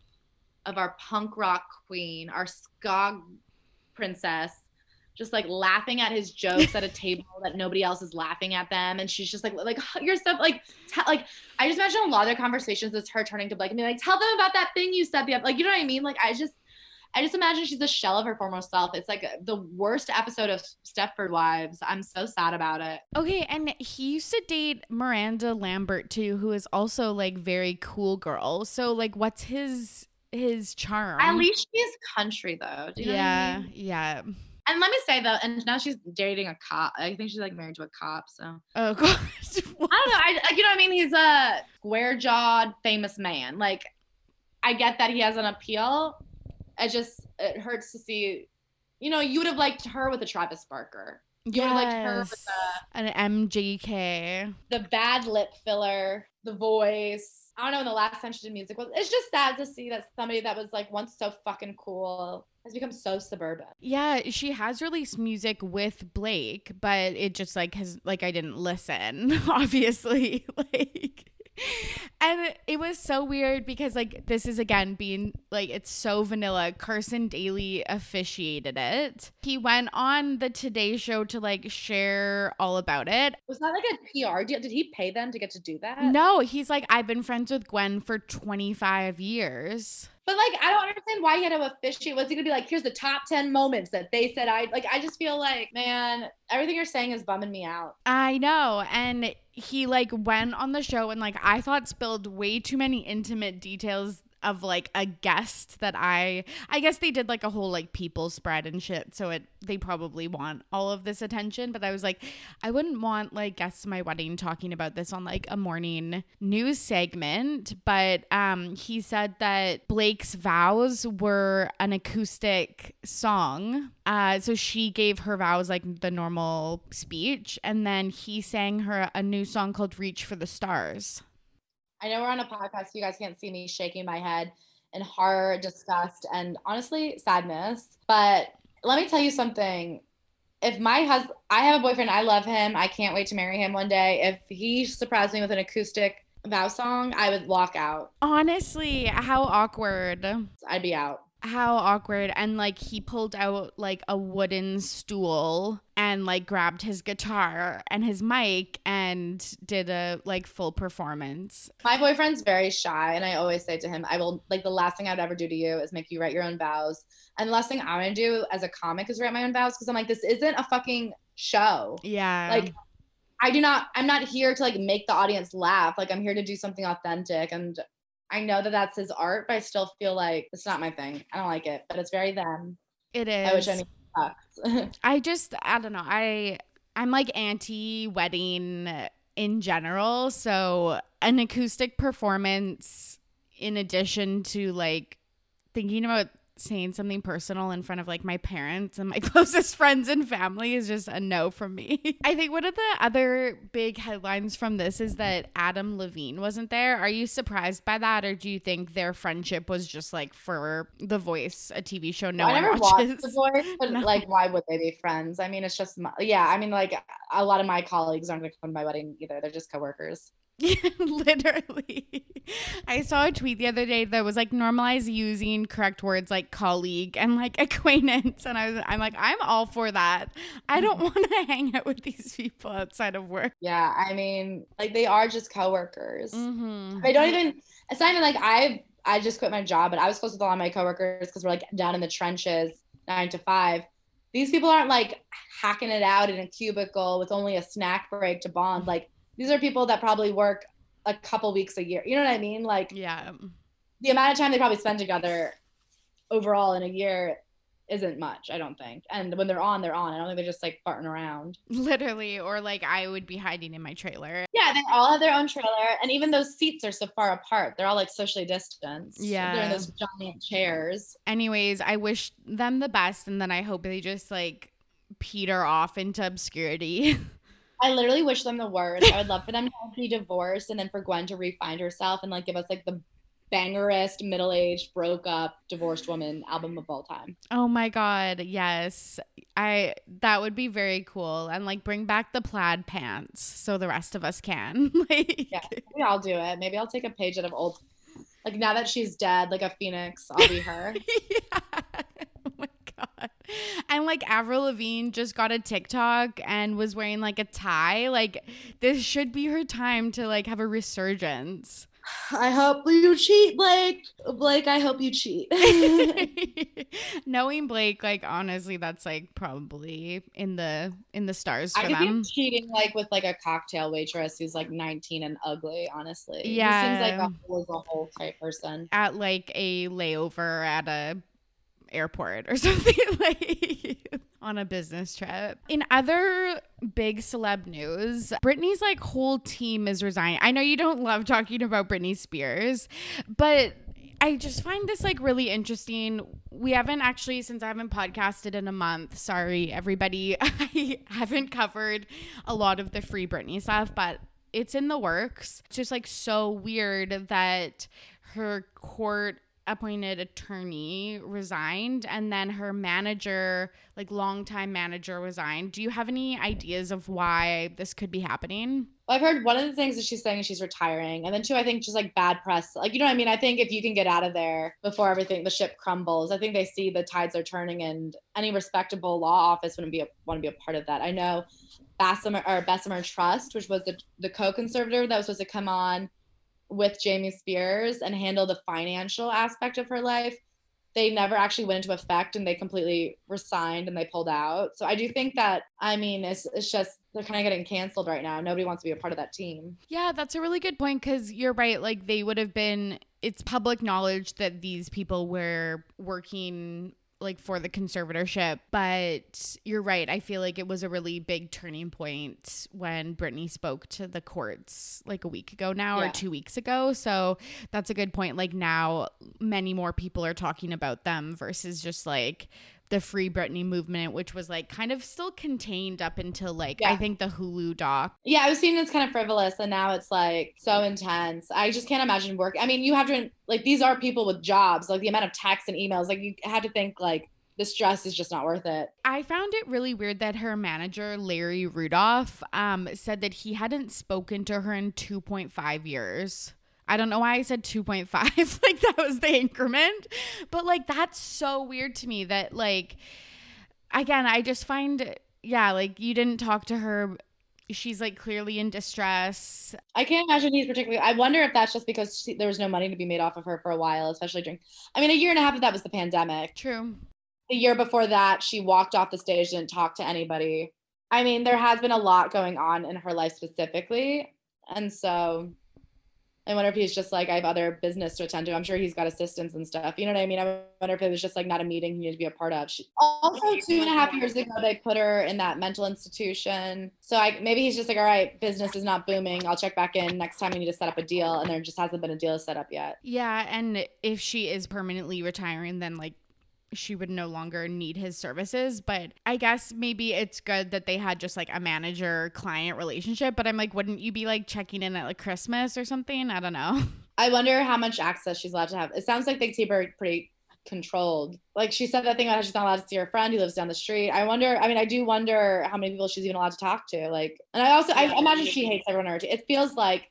of our punk rock queen, our ska princess, just like laughing at his jokes at a table that nobody else is laughing at them. And she's just like, like your stuff, like, t- like I just imagine a lot of their conversations is her turning to Blake and being like, tell them about that thing you said. The like, you know what I mean? Like, I just, I just imagine she's a shell of her former self. It's like the worst episode of Stepford Wives. I'm so sad about it. Okay, and he used to date Miranda Lambert too, who is also like very cool girl. So like, what's his... his charm? At least she's country though. Do you yeah know what I mean? Yeah. And let me say though, and now she's dating a cop. I think she's like married to a cop, so oh god. I don't know, I like, you know what I mean, he's a square jawed famous man. Like, I get that he has an appeal. It just, it hurts to see, you know, you would have liked her with a Travis Barker. You yes. would have liked her with a, an M G K, the bad lip filler, the voice. I don't know when the last time she did music was. It's just sad to see that somebody that was like once so fucking cool has become so suburban. Yeah, she has released music with Blake, but it just like has like I didn't listen, obviously. Like, and it was so weird because like this is again being like it's so vanilla. Carson Daly officiated it. He went on the Today Show to like share all about it. Was that like a P R deal? Did he pay them to get to do that? No, he's like, I've been friends with Gwen for twenty-five years. But like, I don't understand why he had to officiate. Was he gonna be like, here's the top ten moments that they said I like? I just feel like, man, everything you're saying is bumming me out. I know, and he like went on the show and like I thought spilled way too many intimate details of like a guest that I I guess they did like a whole like people spread and shit, so it they probably want all of this attention, but I was like, I wouldn't want like guests to my wedding talking about this on like a morning news segment. But um he said that Blake's vows were an acoustic song. Uh, so she gave her vows like the normal speech, and then he sang her a new song called Reach for the Stars. I know we're on a podcast, so you guys can't see me shaking my head in horror, disgust, and honestly, sadness. But let me tell you something. If my husband, I have a boyfriend, I love him, I can't wait to marry him one day. If he surprised me with an acoustic vow song, I would walk out. Honestly, how awkward. I'd be out. How awkward. And like he pulled out like a wooden stool and like grabbed his guitar and his mic and did a like full performance. My boyfriend's very shy, and I always say to him, I will, like, the last thing I'd ever do to you is make you write your own vows. And the last thing I'm gonna do as a comic is write my own vows, because I'm like, this isn't a fucking show. Yeah, like I do not I'm not here to like make the audience laugh. Like, I'm here to do something authentic, and I know that that's his art, but I still feel like it's not my thing. I don't like it, but it's very them. It is. I wish I knew it sucks. I just, I don't know. I, I'm like anti-wedding in general. So an acoustic performance, in addition to like thinking about saying something personal in front of like my parents and my closest friends and family, is just a no from me. I think one of the other big headlines from this is that Adam Levine wasn't there. Are you surprised by that, or do you think their friendship was just like for The Voice, a T V show no I one watches? I never watched The Voice, but no. Like, why would they be friends? I mean, it's just my, yeah. I mean, like a lot of my colleagues aren't going to come to my wedding either. They're just coworkers. Literally. I saw a tweet the other day that was like, normalize using correct words like colleague and like acquaintance, and I was, I'm like, I'm all for that. I don't want to hang out with these people outside of work. Yeah, I mean, like, they are just coworkers. Mm-hmm. I don't even, it's not even like I I just quit my job, but I was close with a lot of my coworkers because we're like down in the trenches, nine to five. These people aren't like hacking it out in a cubicle with only a snack break to bond. Like, these are people that probably work a couple weeks a year. You know what I mean? Like, yeah, the amount of time they probably spend together overall in a year isn't much, I don't think. And when they're on, they're on. I don't think they're just like farting around. Literally. Or like, I would be hiding in my trailer. Yeah, they all have their own trailer. And even those seats are so far apart. They're all like socially distanced. Yeah. They're in those giant chairs. Anyways, I wish them the best. And then I hope they just like peter off into obscurity. I literally wish them the worst. I would love for them to be divorced and then for Gwen to re-find herself and like give us like the bangerest middle-aged broke up divorced woman album of all time. Oh my God, yes. I that would be very cool. And like bring back the plaid pants so the rest of us can. Like, yeah, maybe I'll do it. Maybe I'll take a page out of old, like, now that she's dead, like a phoenix, I'll be her. Yeah. Oh my God. And like Avril Lavigne just got a TikTok and was wearing like a tie. Like, this should be her time to like have a resurgence. I hope you cheat, Blake. Blake, I hope you cheat. Knowing Blake, like, honestly, that's like probably in the in the stars for I them. I think cheating like with like a cocktail waitress who's like nineteen and ugly, honestly. Yeah. He seems like a whole, a whole type person. At like a layover at a airport or something, like on a business trip. In other big celeb news, Britney's like whole team is resigning. I know you don't love talking about Britney Spears, but I just find this like really interesting. We haven't actually, since I haven't podcasted in a month, sorry everybody, I haven't covered a lot of the Free Britney stuff, but it's in the works. It's just like so weird that her court appointed attorney resigned, and then her manager, like longtime manager, resigned. Do you have any ideas of why this could be happening? Well, I've heard one of the things that she's saying is she's retiring, and then two, I think just like bad press, like, you know what I mean? I think if you can get out of there before everything, the ship crumbles. I think they see the tides are turning, and any respectable law office wouldn't be a, want to be a part of that. I know Bessemer or Bessemer Trust, which was the the co-conservator that was supposed to come on with Jamie Spears and handle the financial aspect of her life, they never actually went into effect, and they completely resigned and they pulled out. So I do think that, I mean, it's, it's just, they're kind of getting canceled right now. Nobody wants to be a part of that team. Yeah, that's a really good point, because you're right. Like, they would have been, it's public knowledge that these people were working like for the conservatorship, but you're right. I feel like it was a really big turning point when Britney spoke to the courts like a week ago now, yeah, or two weeks ago. So that's a good point. Like, now many more people are talking about them versus just like the Free Britney movement, which was like kind of still contained up until like, yeah, I think the Hulu doc. Yeah, I was seeing this kind of frivolous, and now it's like so intense. I just can't imagine work. I mean, you have to, like, these are people with jobs, like the amount of texts and emails, like you had to think like the stress is just not worth it. I found it really weird that her manager, Larry Rudolph, um, said that he hadn't spoken to her in two point five years. I don't know why I said two point five, like that was the increment, but like that's so weird to me that, like, again, I just find, yeah, like you didn't talk to her. She's like clearly in distress. I can't imagine he's particularly, I wonder if that's just because she, there was no money to be made off of her for a while, especially during, I mean, a year and a half of that was the pandemic. True. The year before that, she walked off the stage, didn't talk to anybody. I mean, there has been a lot going on in her life specifically. And so I wonder if he's just like, I have other business to attend to. I'm sure he's got assistants and stuff. You know what I mean? I wonder if it was just like not a meeting he needed to be a part of. She, also, two and a half years ago, they put her in that mental institution. So I, maybe he's just like, all right, business is not booming. I'll check back in next time we need to set up a deal. And there just hasn't been a deal set up yet. Yeah. And if she is permanently retiring, then like, she would no longer need his services. But I guess maybe it's good that they had just like a manager client relationship. But I'm like, wouldn't you be like checking in at like Christmas or something? I don't know. I wonder how much access she's allowed to have. It sounds like they keep her pretty controlled. Like she said that thing about how she's not allowed to see her friend who lives down the street. I wonder, I mean, I do wonder how many people she's even allowed to talk to. Like, and I also, I imagine she hates everyone around her. It feels like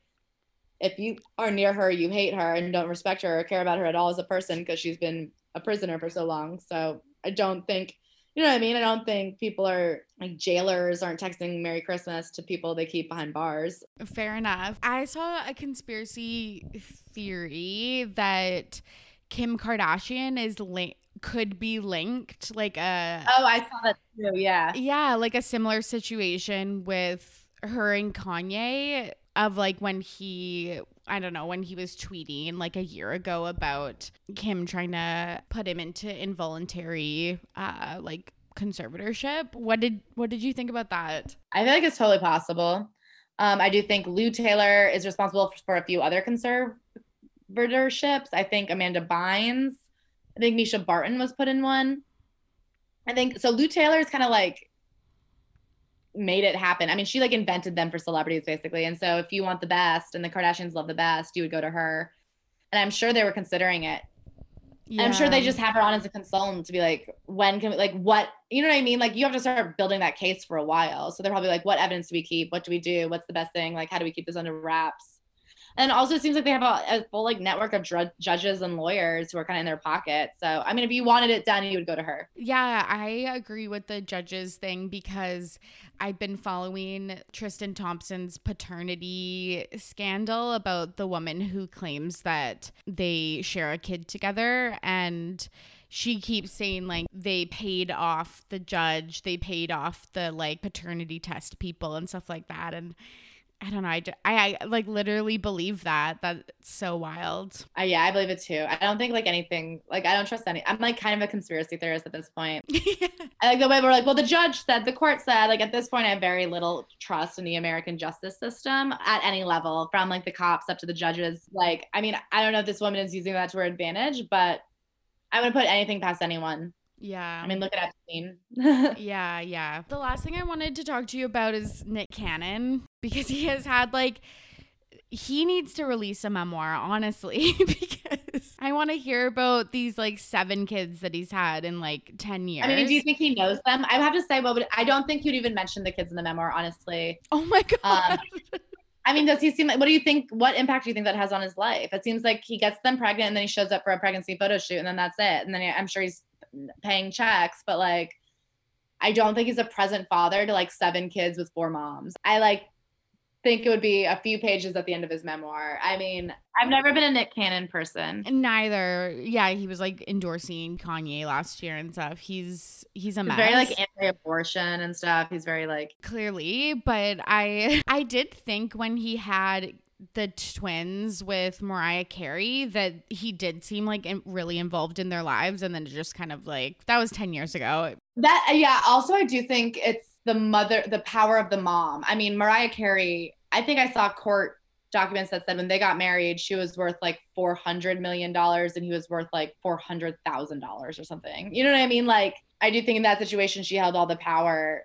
if you are near her, you hate her and don't respect her or care about her at all as a person because she's been a prisoner for so long. So I don't think, you know what I mean? I don't think people are like jailers aren't texting Merry Christmas to people they keep behind bars. Fair enough. I saw a conspiracy theory that Kim Kardashian is linked, could be linked, like a oh, I saw that too. Yeah, yeah, like a similar situation with her and Kanye of like when he. I don't know, when he was tweeting like a year ago about Kim trying to put him into involuntary uh, like conservatorship. What did what did you think about that? I feel like it's totally possible. Um, I do think Lou Taylor is responsible for a few other conservatorships. I think Amanda Bynes. I think Misha Barton was put in one. I think so. Lou Taylor is kind of like made it happen. I mean, she like invented them for celebrities basically. And so if you want the best and the Kardashians love the best, you would go to her. And I'm sure they were considering it. Yeah. And I'm sure they just have her on as a consultant to be like, when can we, like what, you know what I mean? Like you have to start building that case for a while. So they're probably like, what evidence do we keep? What do we do? What's the best thing? Like, how do we keep this under wraps? And also it seems like they have a, a full like network of dr- judges and lawyers who are kind of in their pocket. So, I mean, if you wanted it done, you would go to her. Yeah, I agree with the judges thing because I've been following Tristan Thompson's paternity scandal about the woman who claims that they share a kid together. And she keeps saying like they paid off the judge, they paid off the like paternity test people and stuff like that. And I don't know. I, I, I like literally believe that. That's so wild. Uh, yeah, I believe it too. I don't think like anything, like I don't trust any. I'm like kind of a conspiracy theorist at this point. Yeah. I like the way we're like, well, the judge said, the court said, like at this point, I have very little trust in the American justice system at any level from like the cops up to the judges. Like, I mean, I don't know if this woman is using that to her advantage, but I wouldn't put anything past anyone. Yeah. I mean, look at that. Yeah, yeah. The last thing I wanted to talk to you about is Nick Cannon, because he has had like, he needs to release a memoir, honestly, because I want to hear about these like seven kids that he's had in like ten years. I mean, do you think he knows them? I have to say, well, I don't think you'd even mention the kids in the memoir, honestly. Oh my God. Um, I mean, does he seem like, what do you think, what impact do you think that has on his life? It seems like he gets them pregnant and then he shows up for a pregnancy photo shoot and then that's it. And then I'm sure he's paying checks, but like I don't think he's a present father to like seven kids with four moms. I like think it would be a few pages at the end of his memoir. I mean, I've never been a Nick Cannon person. Neither. Yeah, he was like endorsing Kanye last year and stuff. He's he's a mess. He's very like anti-abortion and stuff. He's very like clearly, but I I did think when he had the twins with Mariah Carey that he did seem like really involved in their lives, and then just kind of like that was ten years ago. That yeah. Also, I do think it's the mother, the power of the mom. I mean, Mariah Carey. I think I saw court documents that said when they got married, she was worth like four hundred million dollars, and he was worth like four hundred thousand dollars or something. You know what I mean? Like I do think in that situation she held all the power,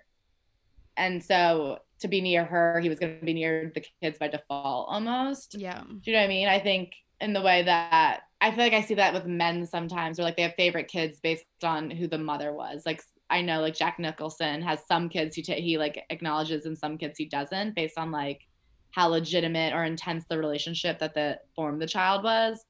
and so to be near her, he was going to be near the kids by default almost. Yeah. Do you know what I mean? I think in the way that I feel like I see that with men sometimes where like they have favorite kids based on who the mother was. Like I know like Jack Nicholson has some kids who t- he like acknowledges and some kids he doesn't based on like how legitimate or intense the relationship that the formed the child was.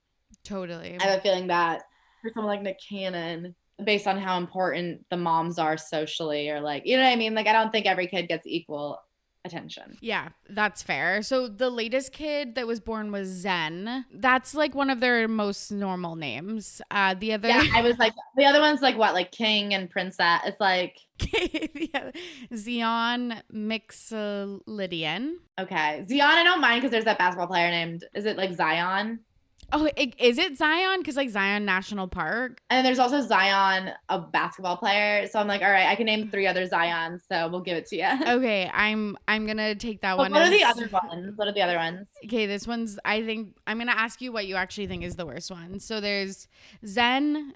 Totally. I have a feeling that for someone like Nick Cannon, based on how important the moms are socially or like, you know what I mean? Like I don't think every kid gets equal attention. Yeah, that's fair. So the latest kid that was born was Zen. That's like one of their most normal names. Uh, the other, yeah, I was like, the other one's like what, like King and Princess. It's like yeah. Zion Mixolydian. Okay, Zion. I don't mind because there's that basketball player named. Is it like Zion? Oh, it, is it Zion? Because like Zion National Park. And there's also Zion, a basketball player. So I'm like, all right, I can name three other Zions. So we'll give it to you. Okay, I'm I'm gonna take that but one. What as... are the other ones? What are the other ones? Okay, this one's. I think I'm gonna ask you what you actually think is the worst one. So there's Zen,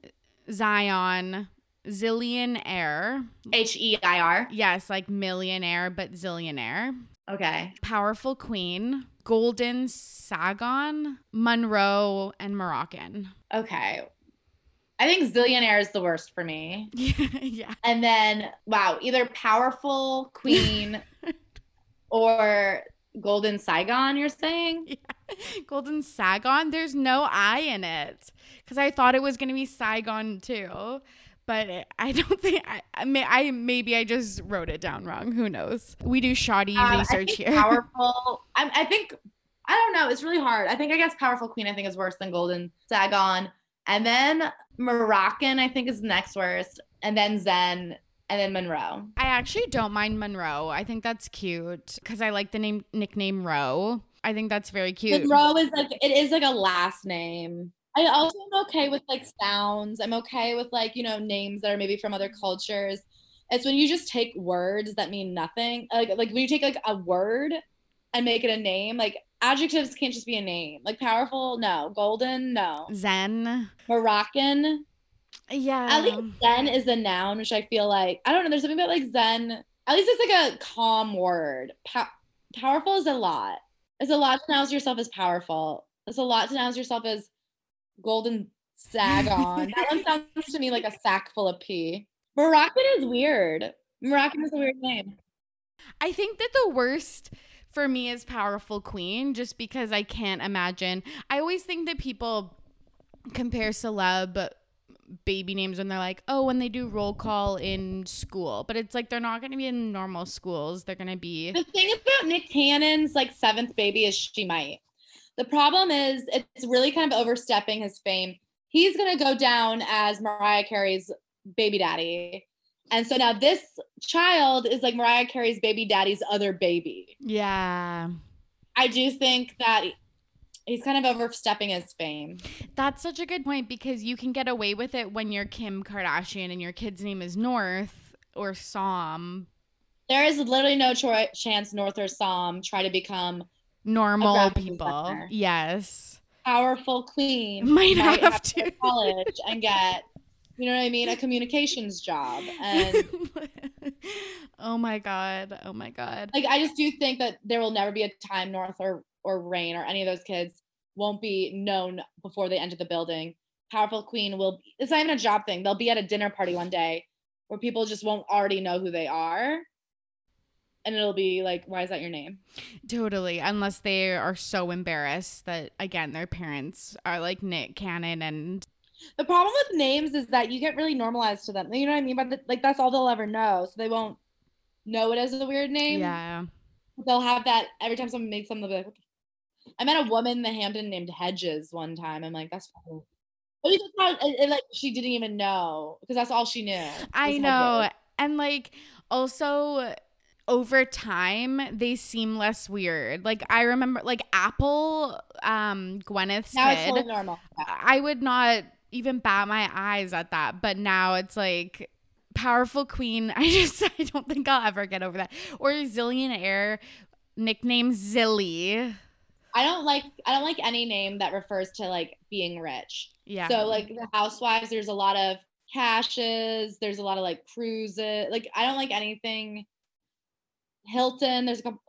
Zion, Zillionaire. H E I R. Yes, like millionaire, but zillionaire. Okay. Powerful Queen, Golden Sagon, Monroe, and Moroccan. Okay. I think Zillionaire is the worst for me. Yeah. And then, wow, either Powerful Queen or Golden Saigon, you're saying? Yeah. Golden Sagon? There's no I in it. Because I thought it was going to be Saigon too. But I don't think I, I, may, I maybe I just wrote it down wrong. Who knows? We do shoddy um, research I think here. Powerful. I, I think I don't know. It's really hard. I think I guess Powerful Queen I think is worse than Golden Sagon, and then Moroccan I think is next worst, and then Zen, and then Monroe. I actually don't mind Monroe. I think that's cute because I like the name nickname Roe. I think that's very cute. Monroe is like it is like a last name. I also am okay with like sounds. I'm okay with like, you know, names that are maybe from other cultures. It's when you just take words that mean nothing. Like like when you take like a word and make it a name, like adjectives can't just be a name. Like powerful, no. Golden, no. Zen. Moroccan. Yeah. At least Zen is a noun, which I feel like, I don't know, there's something about like Zen. At least it's like a calm word. Pa- powerful is a lot. It's a lot to announce yourself as powerful. It's a lot to announce yourself as Golden Sagon. That one sounds to me like a sack full of pee. Moroccan is weird. Moroccan is a weird name. I think that the worst for me is Powerful Queen, just because I can't imagine. I always think that people compare celeb baby names when they're like, oh, when they do roll call in school. But it's like they're not going to be in normal schools. They're going to be. The thing about Nick Cannon's like seventh baby is She Might. The problem is it's really kind of overstepping his fame. He's going to go down as Mariah Carey's baby daddy. And so now this child is like Mariah Carey's baby daddy's other baby. Yeah. I do think that he's kind of overstepping his fame. That's such a good point because you can get away with it when you're Kim Kardashian and your kid's name is North or Psalm. There is literally no cho- chance North or Psalm try to become normal people designer. Yes, Powerful Queen might, might have, have to go to college and get, you know what I mean, a communications job and oh my god oh my god like I just do think that there will never be a time North or or Rain or any of those kids won't be known before they enter the building. Powerful Queen will be, it's not even a job thing, they'll be at a dinner party one day where people just won't already know who they are. And it'll be like, why is that your name? Totally. Unless they are so embarrassed that, again, their parents are like Nick Cannon. And the problem with names is that you get really normalized to them. You know what I mean? But the, like, that's all they'll ever know. So they won't know it as a weird name. Yeah. They'll have that every time someone makes something. They'll be like, I met a woman in the Hampton named Hedges one time. I'm like, that's funny. But we just thought, it, it, like, she didn't even know because that's all she knew. I know. Hedges. And like, also, over time they seem less weird. Like I remember like Apple, um Gwyneth's now kid, it's totally normal. Yeah. I would not even bat my eyes at that, but now it's like Powerful Queen. I just I don't think I'll ever get over that. Or Zillionaire, nickname Zilly. I don't like I don't like any name that refers to like being rich. Yeah. So like the Housewives, there's a lot of Cashes, there's a lot of like Cruises. Like I don't like anything Hilton. There's a couple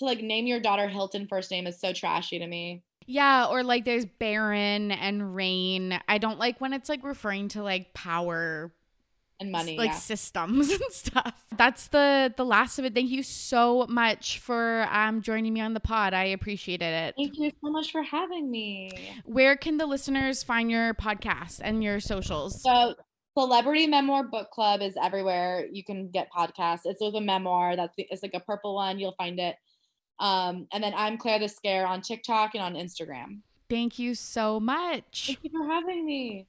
to like name your daughter Hilton first name is so trashy to me. Yeah, or like there's Baron and Rain. I don't like when it's like referring to like power and money, like yeah. systems and stuff. That's the the last of it. Thank you so much for um joining me on the pod. I appreciated it. Thank you so much for having me. Where can the listeners find your podcast and your socials? So Celebrity Memoir Book Club is everywhere you can get podcasts. It's with a memoir. That's the, it's like a purple one. You'll find it. Um, and then I'm Claire the Scare on TikTok and on Instagram. Thank you so much. Thank you for having me.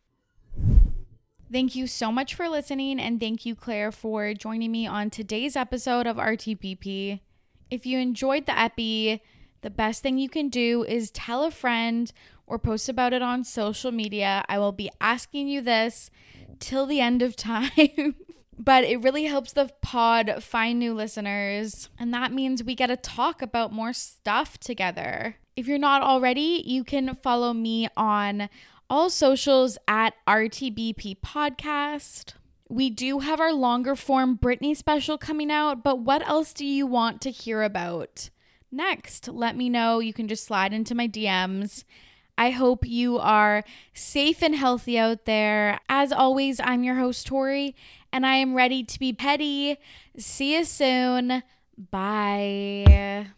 Thank you so much for listening, and thank you, Claire, for joining me on today's episode of R T P P. If you enjoyed the epi, the best thing you can do is tell a friend or post about it on social media. I will be asking you this till the end of time, but it really helps the pod find new listeners, and that means we get to talk about more stuff together. If you're not already, you can follow me on all socials at R T B P Podcast. We do have our longer form Britney special coming out, but what else do you want to hear about next? Let me know. You can just slide into my D Ms. I hope you are safe and healthy out there. As always, I'm your host, Tori, and I am ready to be petty. See you soon. Bye.